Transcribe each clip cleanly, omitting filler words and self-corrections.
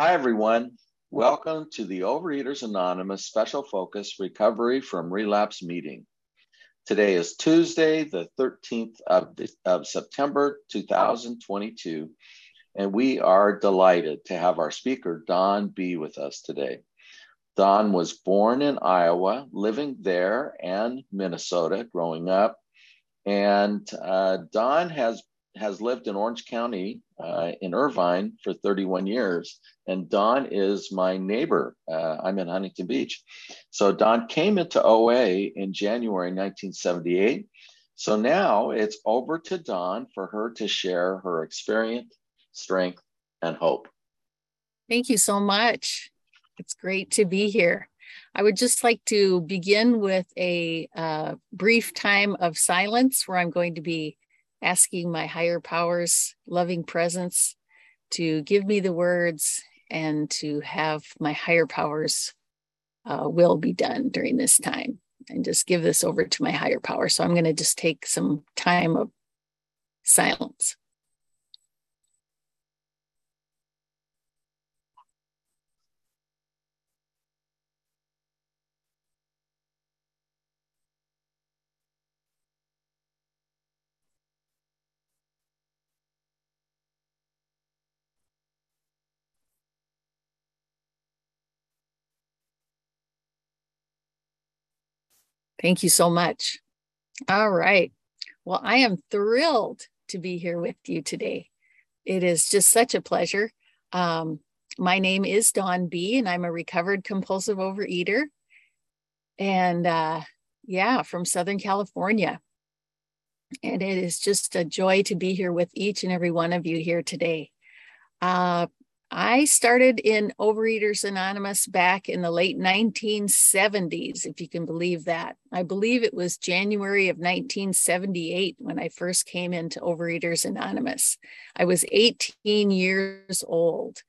Hi, everyone. Welcome to the Overeaters Anonymous Special Focus Recovery from Relapse meeting. Today is Tuesday, the 13th of September, 2022, and we are delighted to have our speaker, Don B., with us today. Don was born in Iowa, living there and Minnesota growing up, and Don has lived in Orange County in Irvine for 31 years. And Don is my neighbor. I'm in Huntington Beach. So Don came into OA in January 1978. So now it's over to Don for her to share her experience, strength, and hope. Thank you so much. It's great to be here. I would just like to begin with a brief time of silence where I'm going to be asking my higher powers, loving presence, to give me the words and to have my higher powers' will be done during this time, and just give this over to my higher power. So I'm going to just take some time of silence. Thank you so much. All right. Well, I am thrilled to be here with you today. It is just such a pleasure. My name is Don B., and I'm a recovered compulsive overeater. And from Southern California. And it is just a joy to be here with each and every one of you here today. I started in Overeaters Anonymous back in the late 1970s, if you can believe that. I believe it was January of 1978 when I first came into Overeaters Anonymous. I was 18 years old,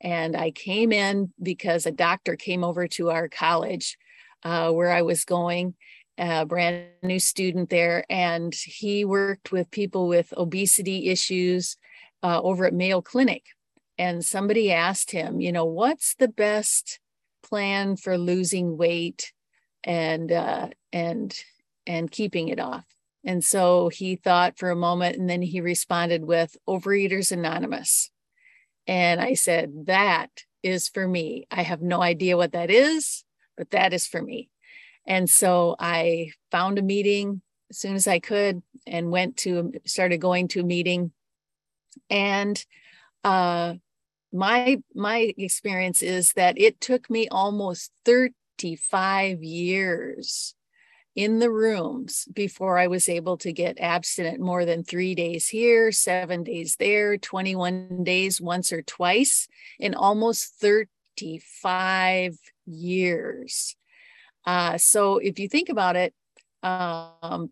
and I came in because a doctor came over to our college where I was going, a brand new student there, and he worked with people with obesity issues over at Mayo Clinic. And somebody asked him, you know, what's the best plan for losing weight and keeping it off? And so he thought for a moment, and then he responded with Overeaters Anonymous. And I said, that is for me. I have no idea what that is, but that is for me. And so I found a meeting as soon as I could and started going to a meeting. And my experience is that it took me almost 35 years in the rooms before I was able to get abstinent more than 3 days here, 7 days there, 21 days once or twice, in almost 35 years. So if you think about it,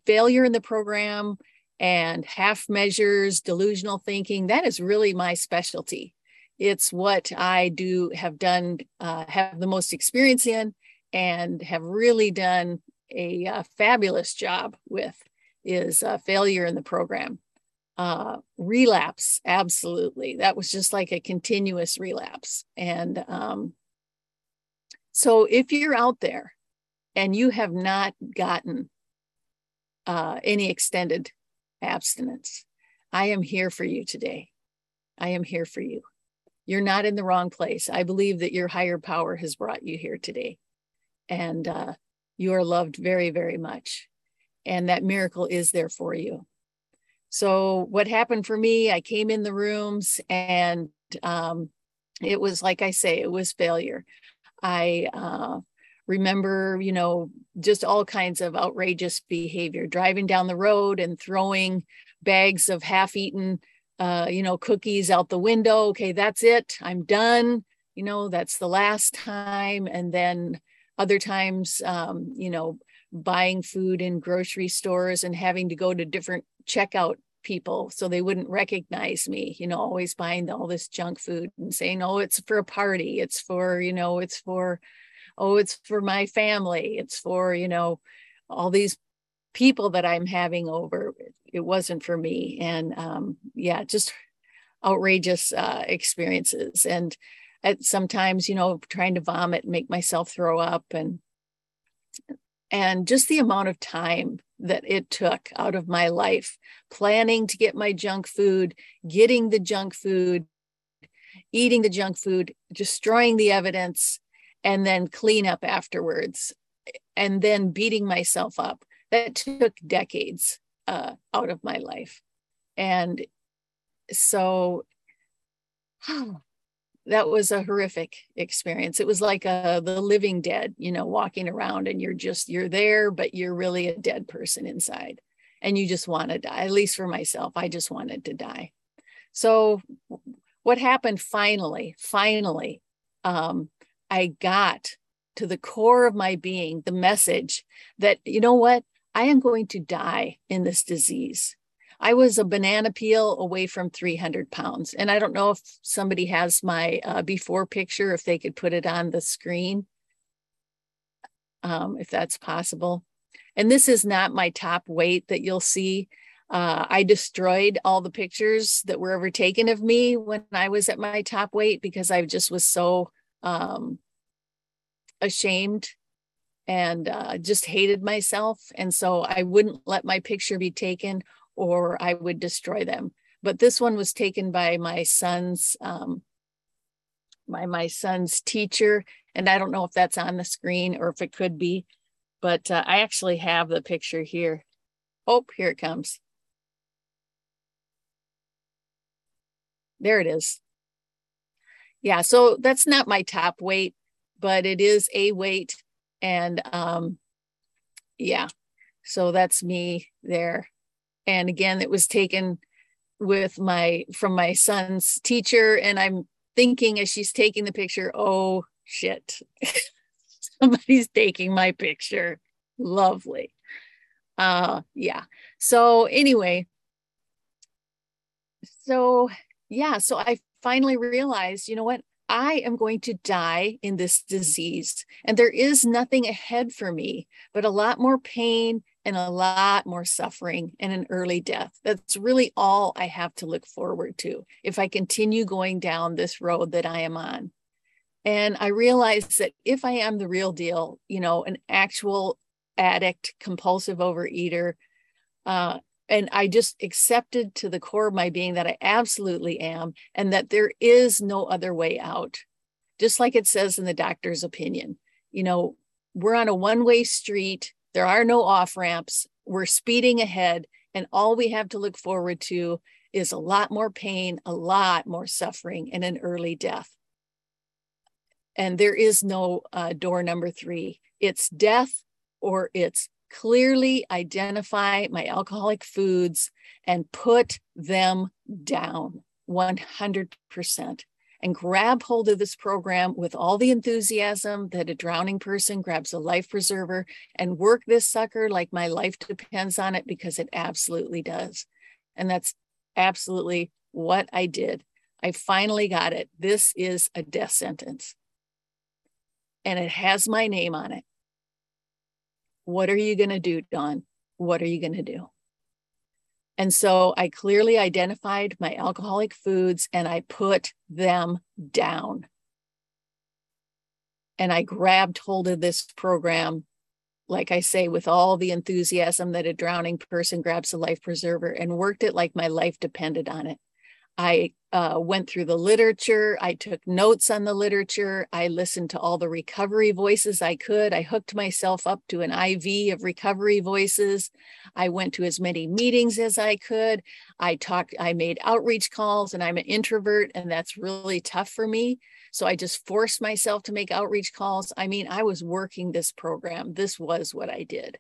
failure in the program and half measures, delusional thinking, that is really my specialty. It's what I have the most experience in, and have really done a fabulous job with, is failure in the program. Relapse, absolutely. That was just like a continuous relapse. And so if you're out there and you have not gotten any extended abstinence, I am here for you today. I am here for you. You're not in the wrong place. I believe that your higher power has brought you here today. And you are loved very, very much. And that miracle is there for you. So what happened for me, I came in the rooms, and it was, like I say, it was failure. I remember, you know, just all kinds of outrageous behavior, driving down the road and throwing bags of half-eaten, cookies out the window. Okay, that's it. I'm done. You know, that's the last time. And then other times, buying food in grocery stores and having to go to different checkout people so they wouldn't recognize me, you know, always buying all this junk food and saying, oh, it's for a party. It's for, you know, it's for, oh, it's for my family. It's for, you know, all these people that I'm having over. It wasn't for me. And just outrageous experiences. And at sometimes, you know, trying to vomit and make myself throw up, and just the amount of time that it took out of my life, planning to get my junk food, getting the junk food, eating the junk food, destroying the evidence, and then clean up afterwards, and then beating myself up. That took decades out of my life. And so that was a horrific experience. It was like the living dead, you know, walking around, and you're there, but you're really a dead person inside, and you just want to die. At least for myself, I just wanted to die. So what happened finally, I got to the core of my being, the message that, you know what, I am going to die in this disease. I was a banana peel away from 300 pounds. And I don't know if somebody has my before picture, if they could put it on the screen, if that's possible. And this is not my top weight that you'll see. I destroyed all the pictures that were ever taken of me when I was at my top weight, because I just was so ashamed and just hated myself. And so I wouldn't let my picture be taken, or I would destroy them. But this one was taken by my son's teacher, and I don't know if that's on the screen or if it could be, but I actually have the picture here. Oh, here it comes. There it is. Yeah, so that's not my top weight, but it is a weight, and yeah, so that's me there. And again, it was taken from my son's teacher. And I'm thinking as she's taking the picture, oh, shit, somebody's taking my picture. Lovely. Yeah. So anyway. So, yeah. So I finally realized, you know what? I am going to die in this disease. And there is nothing ahead for me, but a lot more pain and a lot more suffering and an early death. That's really all I have to look forward to if I continue going down this road that I am on. And I realized that if I am the real deal, you know, an actual addict, compulsive overeater, and I just accepted to the core of my being that I absolutely am, and that there is no other way out. Just like it says in the doctor's opinion, you know, we're on a one-way street. There are no off-ramps. We're speeding ahead, and all we have to look forward to is a lot more pain, a lot more suffering, and an early death. And there is no door number three. It's death, or it's clearly identify my alcoholic foods and put them down 100%, and grab hold of this program with all the enthusiasm that a drowning person grabs a life preserver, and work this sucker like my life depends on it, because it absolutely does. And that's absolutely what I did. I finally got it. This is a death sentence, and it has my name on it. What are you going to do, Dawn? What are you going to do? And so I clearly identified my alcoholic foods, and I put them down. And I grabbed hold of this program, like I say, with all the enthusiasm that a drowning person grabs a life preserver, and worked it like my life depended on it. I went through the literature. I took notes on the literature. I listened to all the recovery voices I could. I hooked myself up to an IV of recovery voices. I went to as many meetings as I could. I talked, I made outreach calls, and I'm an introvert, and that's really tough for me. So I just forced myself to make outreach calls. I mean, I was working this program. This was what I did.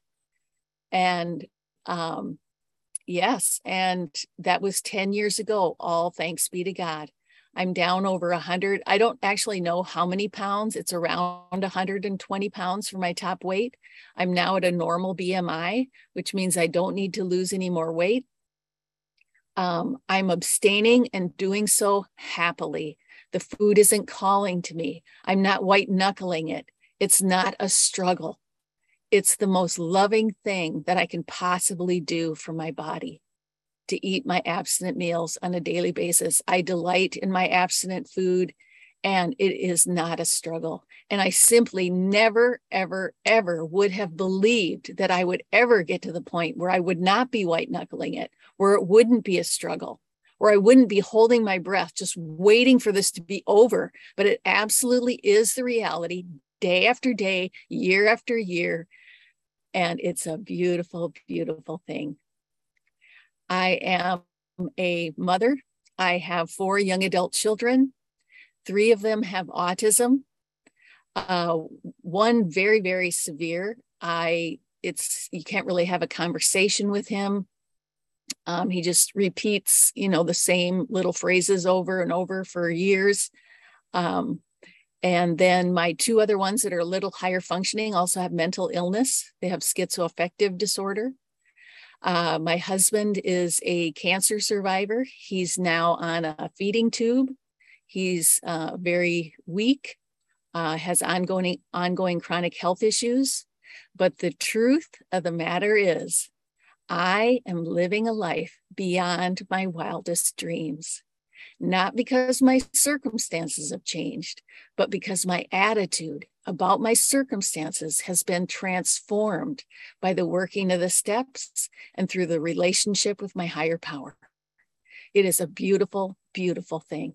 And, yes, and that was 10 years ago. All thanks be to God. I'm down over 100. I don't actually know how many pounds. It's around 120 pounds for my top weight. I'm now at a normal BMI, which means I don't need to lose any more weight. I'm abstaining and doing so happily. The food isn't calling to me. I'm not white knuckling it. It's not a struggle. It's the most loving thing that I can possibly do for my body, to eat my abstinent meals on a daily basis. I delight in my abstinent food, And it is not a struggle. And I simply never, ever, ever would have believed that I would ever get to the point where I would not be white knuckling it, where it wouldn't be a struggle, where I wouldn't be holding my breath, just waiting for this to be over. But it absolutely is the reality day after day, year after year. And it's a beautiful, beautiful thing. I am a mother. I have 4 young adult children. 3 of them have autism. One very, very severe. You can't really have a conversation with him. He just repeats, the same little phrases over and over for years. And then my 2 other ones that are a little higher functioning also have mental illness. They have schizoaffective disorder. My husband is a cancer survivor. He's now on a feeding tube. He's very weak, has ongoing chronic health issues. But the truth of the matter is, I am living a life beyond my wildest dreams. Not because my circumstances have changed, but because my attitude about my circumstances has been transformed by the working of the steps and through the relationship with my higher power. It is a beautiful, beautiful thing.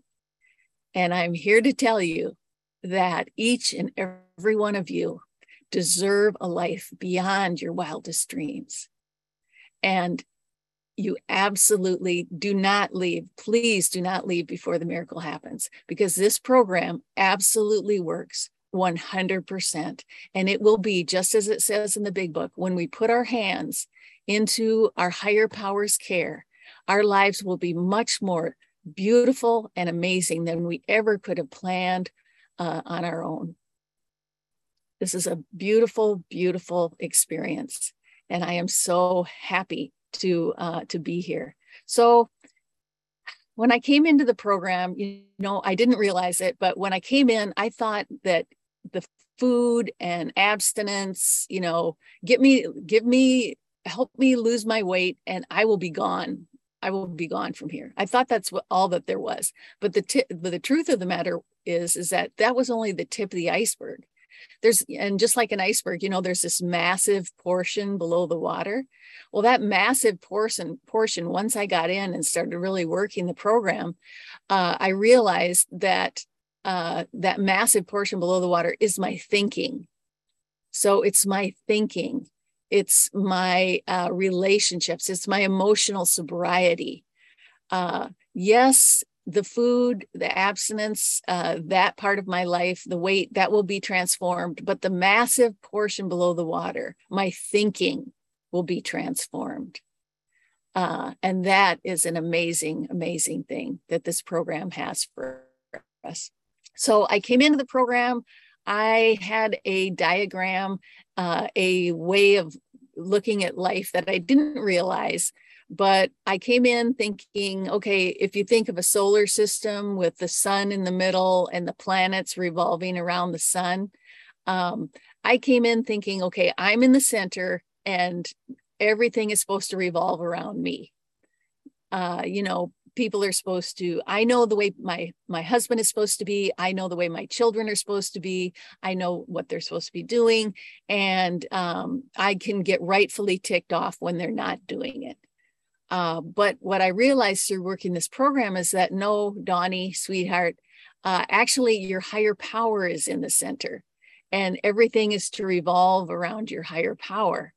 And I'm here to tell you that each and every one of you deserve a life beyond your wildest dreams. And you absolutely do not leave. Please do not leave before the miracle happens, because this program absolutely works 100%. And it will be just as it says in the big book, when we put our hands into our higher power's care, our lives will be much more beautiful and amazing than we ever could have planned on our own. This is a beautiful, beautiful experience. And I am so happy to be here. So when I came into the program, I didn't realize it, but when I came in, I thought that the food and abstinence, help me lose my weight and I will be gone. I will be gone from here. I thought that's all that there was. But the truth of the matter is that that was only the tip of the iceberg. And just like an iceberg, there's this massive portion below the water. Well, that massive portion, once I got in and started really working the program, I realized that that massive portion below the water is my thinking. So it's my thinking. It's my relationships. It's my emotional sobriety. Yes, the food, the abstinence, that part of my life, the weight, that will be transformed. But the massive portion below the water, my thinking, will be transformed. And that is an amazing, amazing thing that this program has for us. So I came into the program. I had a diagram, a way of looking at life that I didn't realize, but I came in thinking, okay, if you think of a solar system with the sun in the middle and the planets revolving around the sun, I came in thinking, okay, I'm in the center and everything is supposed to revolve around me. People are supposed to, I know the way my husband is supposed to be. I know the way my children are supposed to be. I know what they're supposed to be doing. And I can get rightfully ticked off when they're not doing it. But what I realized through working this program is that no, Donnie, sweetheart, actually your higher power is in the center and everything is to revolve around your higher power.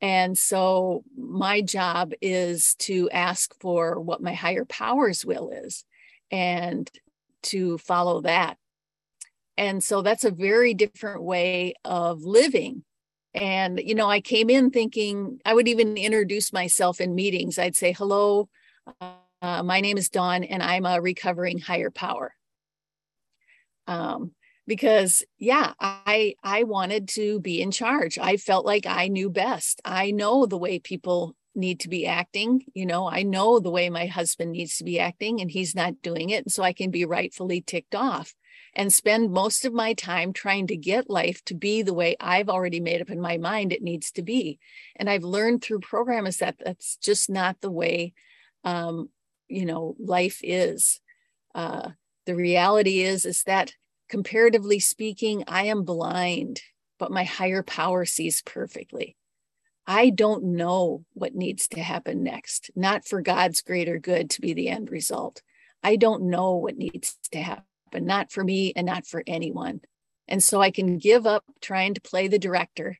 And so my job is to ask for what my higher power's will is and to follow that. And so that's a very different way of living. And, I came in thinking I would even introduce myself in meetings. I'd say, hello, my name is Dawn and I'm a recovering higher power. Because yeah, I wanted to be in charge. I felt like I knew best. I know the way people need to be acting. I know the way my husband needs to be acting and he's not doing it. So I can be rightfully ticked off and spend most of my time trying to get life to be the way I've already made up in my mind it needs to be. And I've learned through programs that that's just not the way, life is. The reality is that comparatively speaking, I am blind, but my higher power sees perfectly. I don't know what needs to happen next, not for God's greater good to be the end result. I don't know what needs to happen, not for me and not for anyone. And so I can give up trying to play the director,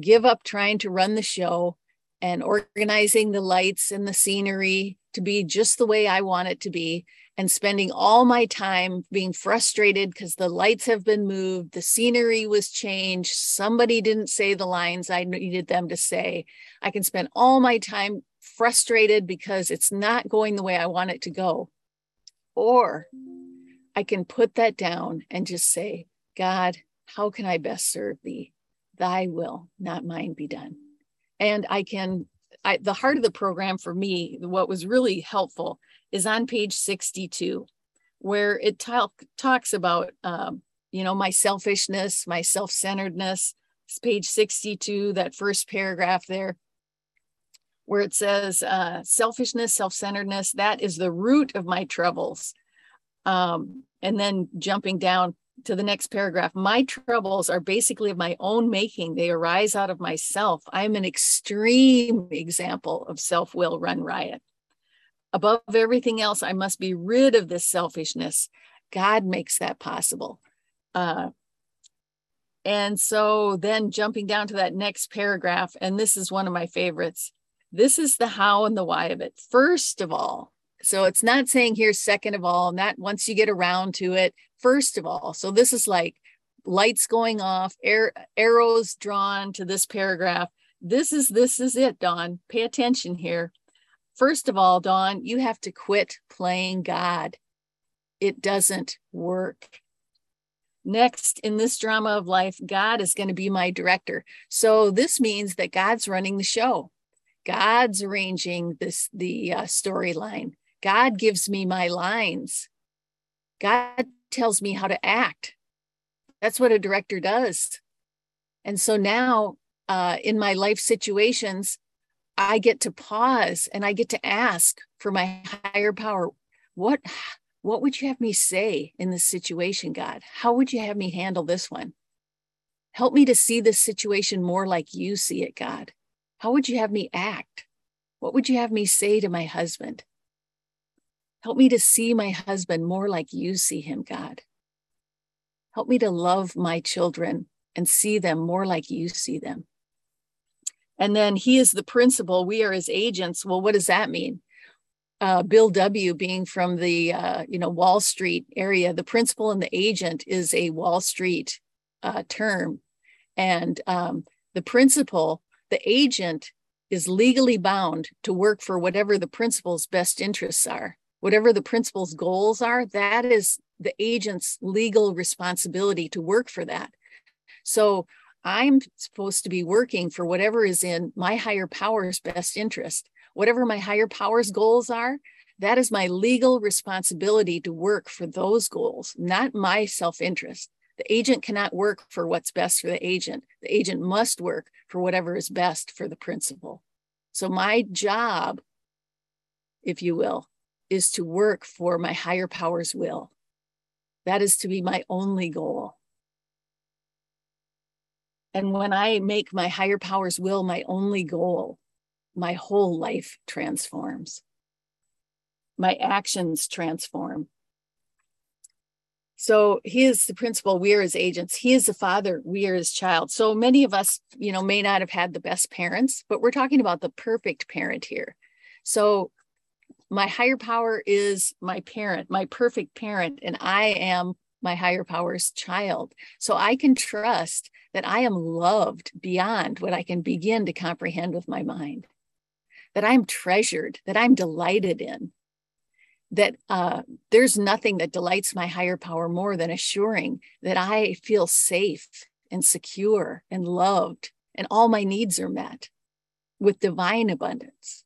give up trying to run the show and organizing the lights and the scenery to be just the way I want it to be, and spending all my time being frustrated because the lights have been moved, the scenery was changed, somebody didn't say the lines I needed them to say. I can spend all my time frustrated because it's not going the way I want it to go. Or I can put that down and just say, God, how can I best serve thee? Thy will, not mine, be done. And the heart of the program for me, what was really helpful is on page 62, where it talks about, my selfishness, my self-centeredness. It's page 62, that first paragraph there, where it says, selfishness, self-centeredness, that is the root of my troubles. And then jumping down to the next paragraph, my troubles are basically of my own making. They arise out of myself. I'm an extreme example of self-will run riot. Above everything else, I must be rid of this selfishness. God makes that possible. And so then jumping down to that next paragraph, and this is one of my favorites. This is the how and the why of it. First of all, so it's not saying here, second of all, not once you get around to it, first of all. So this is like lights going off, arrows drawn to this paragraph. This is it, Dawn. Pay attention here. First of all, Dawn, you have to quit playing God. It doesn't work. Next, in this drama of life, God is going to be my director. So this means that God's running the show. God's arranging the storyline. God gives me my lines. God tells me how to act. That's what a director does. And so now in my life situations, I get to pause and I get to ask for my higher power. What would you have me say in this situation, God? How would you have me handle this one? Help me to see this situation more like you see it, God. How would you have me act? What would you have me say to my husband? Help me to see my husband more like you see him, God. Help me to love my children and see them more like you see them. And then he is the principal. We are his agents. Well, what does that mean? Bill W. being from the Wall Street area, the principal and the agent is a Wall Street term. And the principal, the agent is legally bound to work for whatever the principal's best interests are. Whatever the principal's goals are, that is the agent's legal responsibility to work for that. So I'm supposed to be working for whatever is in my higher power's best interest. Whatever my higher power's goals are, that is my legal responsibility to work for those goals, not my self-interest. The agent cannot work for what's best for the agent. The agent must work for whatever is best for the principal. So my job, if you will, is to work for my higher power's will. That is to be my only goal. And when I make my higher power's will my only goal, my whole life transforms. My actions transform. So he is the principal, we are his agents. He is the father, we are his child. So many of us, may not have had the best parents, but we're talking about the perfect parent here. So my higher power is my parent, my perfect parent, and I am my higher power's child. So I can trust that I am loved beyond what I can begin to comprehend with my mind, that I'm treasured, that I'm delighted in, that there's nothing that delights my higher power more than assuring that I feel safe and secure and loved and all my needs are met with divine abundance.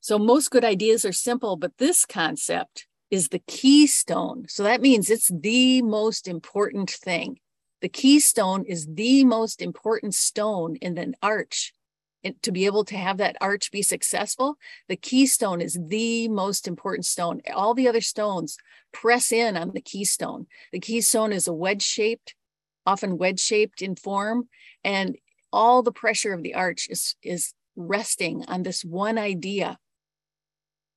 So most good ideas are simple, but this concept is the keystone. So that means it's the most important thing. The keystone is the most important stone in an arch and to be able to have that arch be successful, the keystone is the most important stone. All the other stones press in on the keystone. The keystone is a wedge-shaped, often wedge-shaped in form, and all the pressure of the arch is resting on this one idea,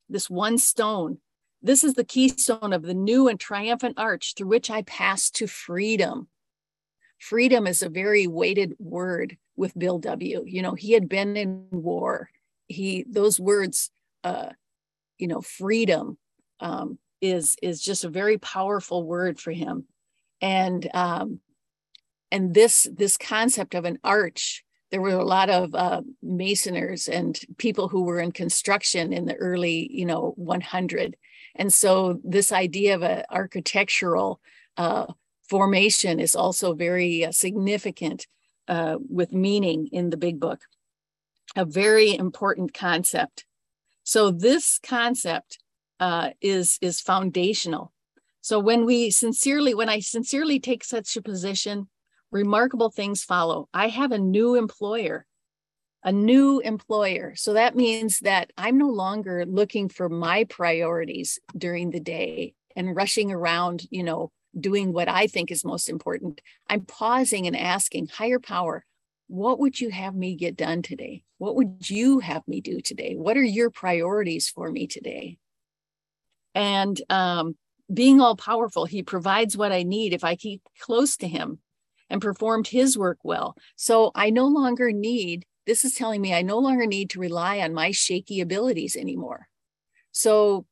this one stone. This is the keystone of the new and triumphant arch through which I pass to freedom. Freedom is a very weighted word with Bill W. You know, he had been in war. Those words, you know, freedom is just a very powerful word for him. And this concept of an arch, there were a lot of masoners and people who were in construction in the early, 100. And so this idea of an architectural formation is also very significant with meaning in the big book, a very important concept. So this concept is foundational. So when I sincerely take such a position, remarkable things follow. I have a new employer, So that means that I'm no longer looking for my priorities during the day and rushing around, doing what I think is most important. I'm pausing and asking, higher power, what would you have me get done today? What would you have me do today? What are your priorities for me today? And being all powerful, he provides what I need if I keep close to him and performed his work well. So I no longer need, this is telling me I no longer need to rely on my shaky abilities anymore. So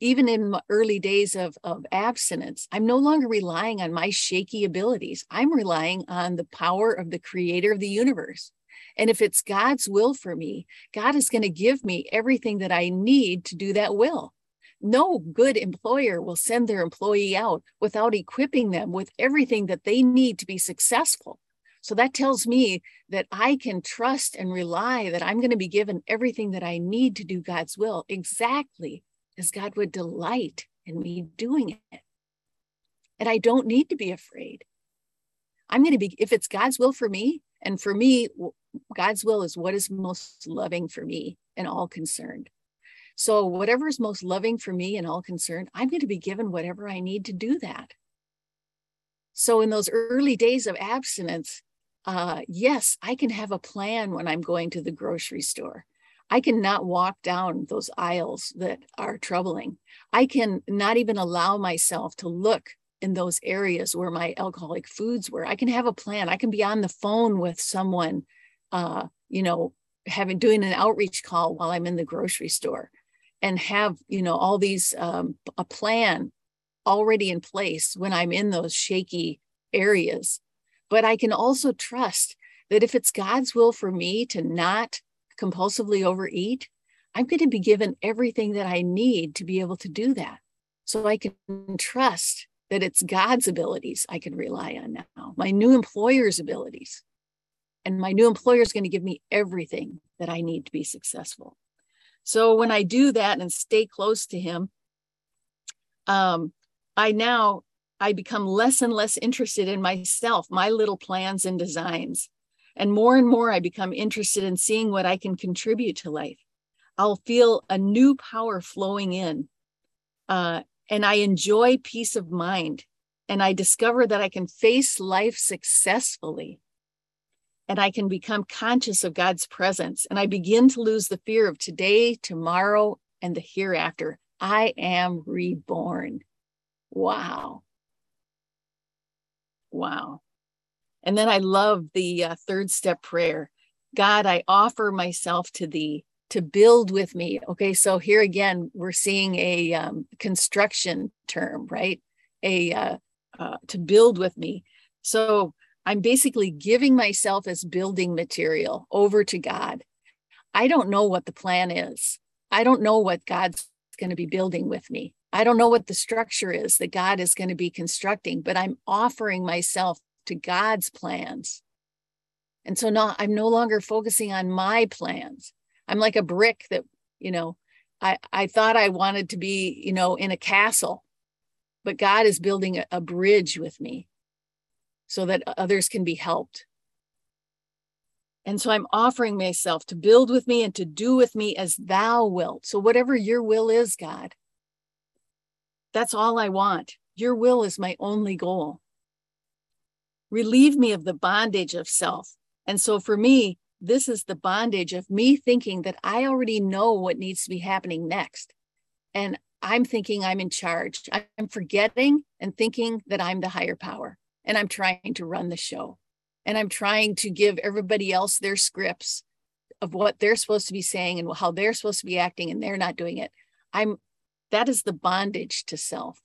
even in my early days of abstinence, I'm no longer relying on my shaky abilities. I'm relying on the power of the creator of the universe. And if it's God's will for me, God is going to give me everything that I need to do that will. No good employer will send their employee out without equipping them with everything that they need to be successful. So that tells me that I can trust and rely that I'm going to be given everything that I need to do God's will, exactly as God would delight in me doing it. And I don't need to be afraid. I'm going to be, if it's God's will for me, and for me, God's will is what is most loving for me and all concerned. So whatever is most loving for me and all concerned, I'm going to be given whatever I need to do that. So in those early days of abstinence, yes, I can have a plan when I'm going to the grocery store. I cannot walk down those aisles that are troubling. I can not even allow myself to look in those areas where my alcoholic foods were. I can have a plan. I can be on the phone with someone, doing an outreach call while I'm in the grocery store. And have, all these, a plan already in place when I'm in those shaky areas. But I can also trust that if it's God's will for me to not compulsively overeat, I'm going to be given everything that I need to be able to do that. So I can trust that it's God's abilities I can rely on now, my new employer's abilities. And my new employer is going to give me everything that I need to be successful. So when I do that and stay close to him, I become less and less interested in myself, my little plans and designs. And more I become interested in seeing what I can contribute to life. I'll feel a new power flowing in. And I enjoy peace of mind. And I discover that I can face life successfully. And I can become conscious of God's presence. And I begin to lose the fear of today, tomorrow, and the hereafter. I am reborn. Wow. And then I love the third step prayer. God, I offer myself to thee to build with me. Okay, so here again, we're seeing a construction term, right? To build with me. So I'm basically giving myself as building material over to God. I don't know what the plan is. I don't know what God's going to be building with me. I don't know what the structure is that God is going to be constructing, but I'm offering myself to God's plans. And so now I'm no longer focusing on my plans. I'm like a brick that, I thought I wanted to be, in a castle, but God is building a bridge with me, so that others can be helped. And so I'm offering myself to build with me and to do with me as thou wilt. So whatever your will is, God, that's all I want. Your will is my only goal. Relieve me of the bondage of self. And so for me, this is the bondage of me thinking that I already know what needs to be happening next. And I'm thinking I'm in charge. I'm forgetting and thinking that I'm the higher power. And I'm trying to run the show. And I'm trying to give everybody else their scripts of what they're supposed to be saying and how they're supposed to be acting, and they're not doing it. That is the bondage to self.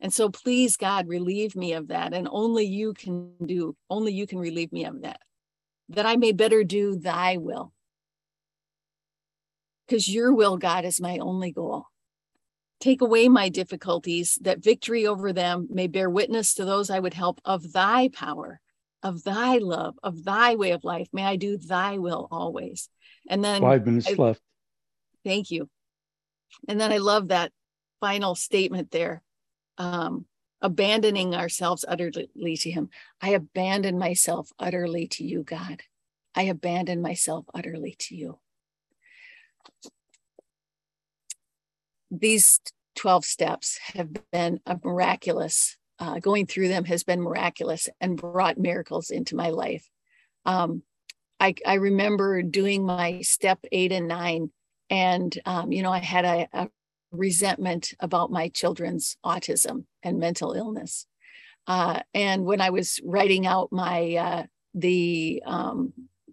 And so please, God, relieve me of that. And only you can relieve me of that I may better do thy will. Because your will, God, is my only goal. Take away my difficulties, that victory over them may bear witness to those I would help of thy power, of thy love, of thy way of life. May I do thy will always. And then 5 minutes left. Thank you. And then I love that final statement there. Abandoning ourselves utterly to him. I abandon myself utterly to you, God. I abandon myself utterly to you. These 12 steps have been a miraculous, going through them has been miraculous and brought miracles into my life. I remember doing my step 8 and 9 and, I had a resentment about my children's autism and mental illness. And when I was writing out my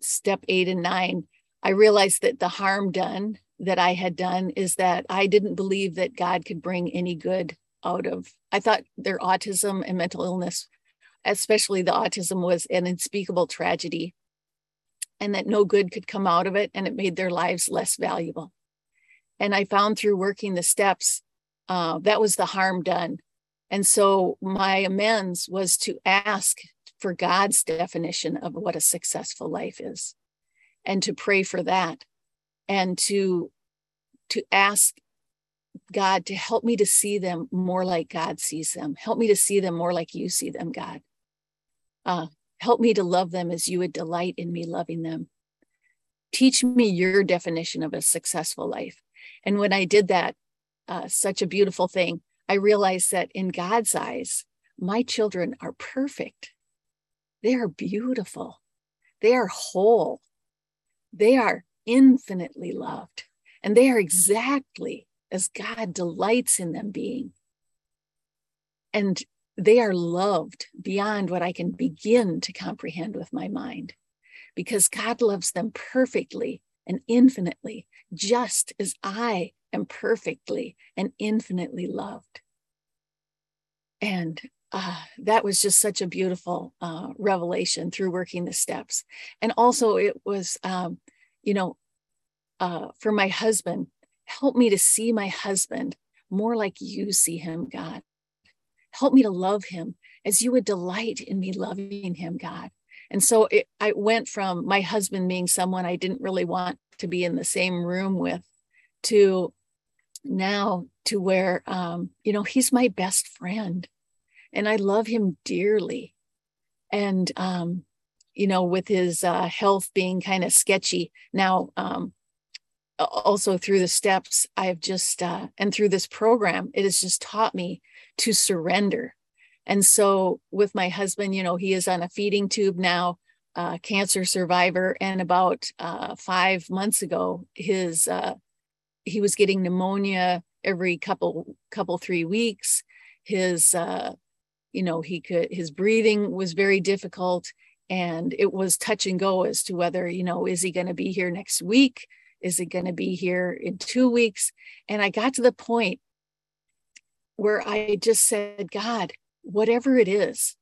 step 8 and 9, I realized that the harm done that I had done is that I didn't believe that God could bring any good out of. I thought their autism and mental illness, especially the autism, was an unspeakable tragedy and that no good could come out of it, and it made their lives less valuable. And I found through working the steps, that was the harm done. And so my amends was to ask for God's definition of what a successful life is, and to pray for that, and to ask God to help me to see them more like God sees them. Help me to see them more like you see them, God. Help me to love them as you would delight in me loving them. Teach me your definition of a successful life. And when I did that, such a beautiful thing, I realized that in God's eyes, my children are perfect. They are beautiful. They are whole. They are infinitely loved. And they are exactly as God delights in them being. And they are loved beyond what I can begin to comprehend with my mind, because God loves them perfectly and infinitely, just as I am perfectly and infinitely loved. And that was just such a beautiful revelation through working the steps. And also it was, for my husband, help me to see my husband more like you see him, God. Help me to love him as you would delight in me loving him, God. And so I went from my husband being someone I didn't really want to be in the same room with, to now to where, he's my best friend and I love him dearly. And, with his health being kind of sketchy now, also through the steps, I have just, and through this program, it has just taught me to surrender. And so with my husband, he is on a feeding tube now, cancer survivor. And about 5 months ago, he was getting pneumonia every couple 3 weeks. His breathing was very difficult, and it was touch and go as to whether, is he going to be here next week? Is it going to be here in 2 weeks? And I got to the point where I just said, God, whatever it is,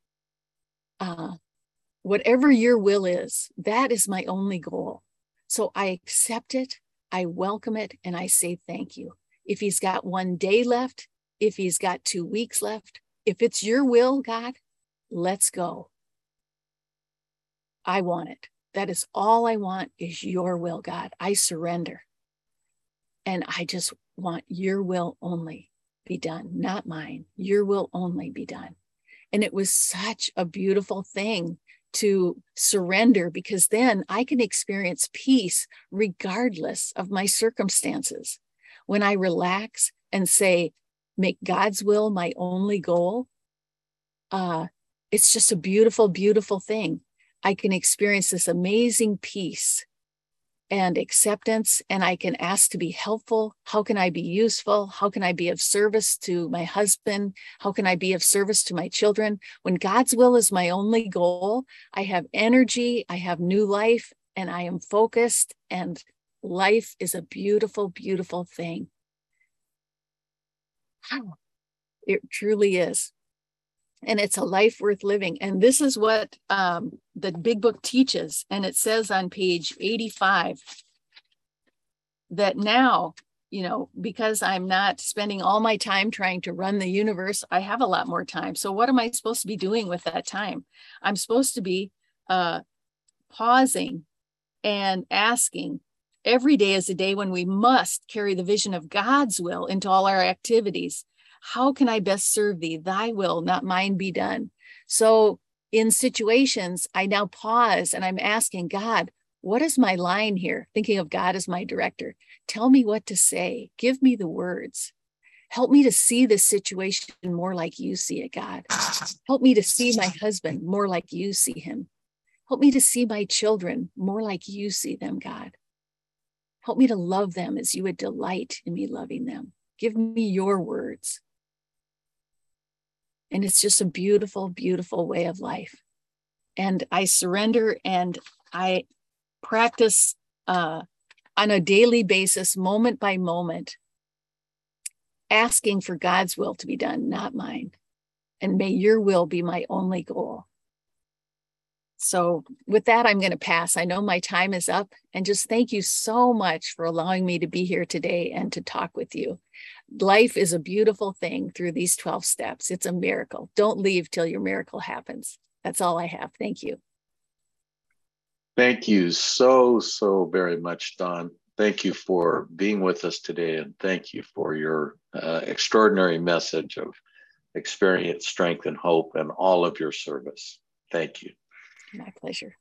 whatever your will is, that is my only goal. So I accept it, I welcome it, and I say thank you. If he's got 1 day left, if he's got 2 weeks left, if it's your will, God, let's go. I want it. That is all I want, is your will, God. I surrender. And I just want your will only be done, not mine. Your will only be done. And it was such a beautiful thing to surrender, because then I can experience peace regardless of my circumstances. When I relax and say, make God's will my only goal, it's just a beautiful, beautiful thing. I can experience this amazing peace and acceptance, and I can ask to be helpful. How can I be useful? How can I be of service to my husband? How can I be of service to my children? When God's will is my only goal, I have energy, I have new life, and I am focused, and life is a beautiful, beautiful thing. Wow. It truly is. And it's a life worth living. And this is what the Big Book teaches. And it says on page 85 that now, you know, because I'm not spending all my time trying to run the universe, I have a lot more time. So what am I supposed to be doing with that time? I'm supposed to be pausing and asking. Every day is a day when we must carry the vision of God's will into all our activities. How can I best serve thee? Thy will, not mine, be done. So in situations, I now pause and I'm asking God, what is my line here? Thinking of God as my director. Tell me what to say. Give me the words. Help me to see this situation more like you see it, God. Help me to see my husband more like you see him. Help me to see my children more like you see them, God. Help me to love them as you would delight in me loving them. Give me your words. And it's just a beautiful, beautiful way of life. And I surrender, and I practice on a daily basis, moment by moment, asking for God's will to be done, not mine. And may your will be my only goal. So with that, I'm going to pass. I know my time is up, and just thank you so much for allowing me to be here today and to talk with you. Life is a beautiful thing through these 12 steps. It's a miracle. Don't leave till your miracle happens. That's all I have. Thank you. Thank you so, so very much, Dawn. Thank you for being with us today, and thank you for your extraordinary message of experience, strength, and hope, and all of your service. Thank you. My pleasure.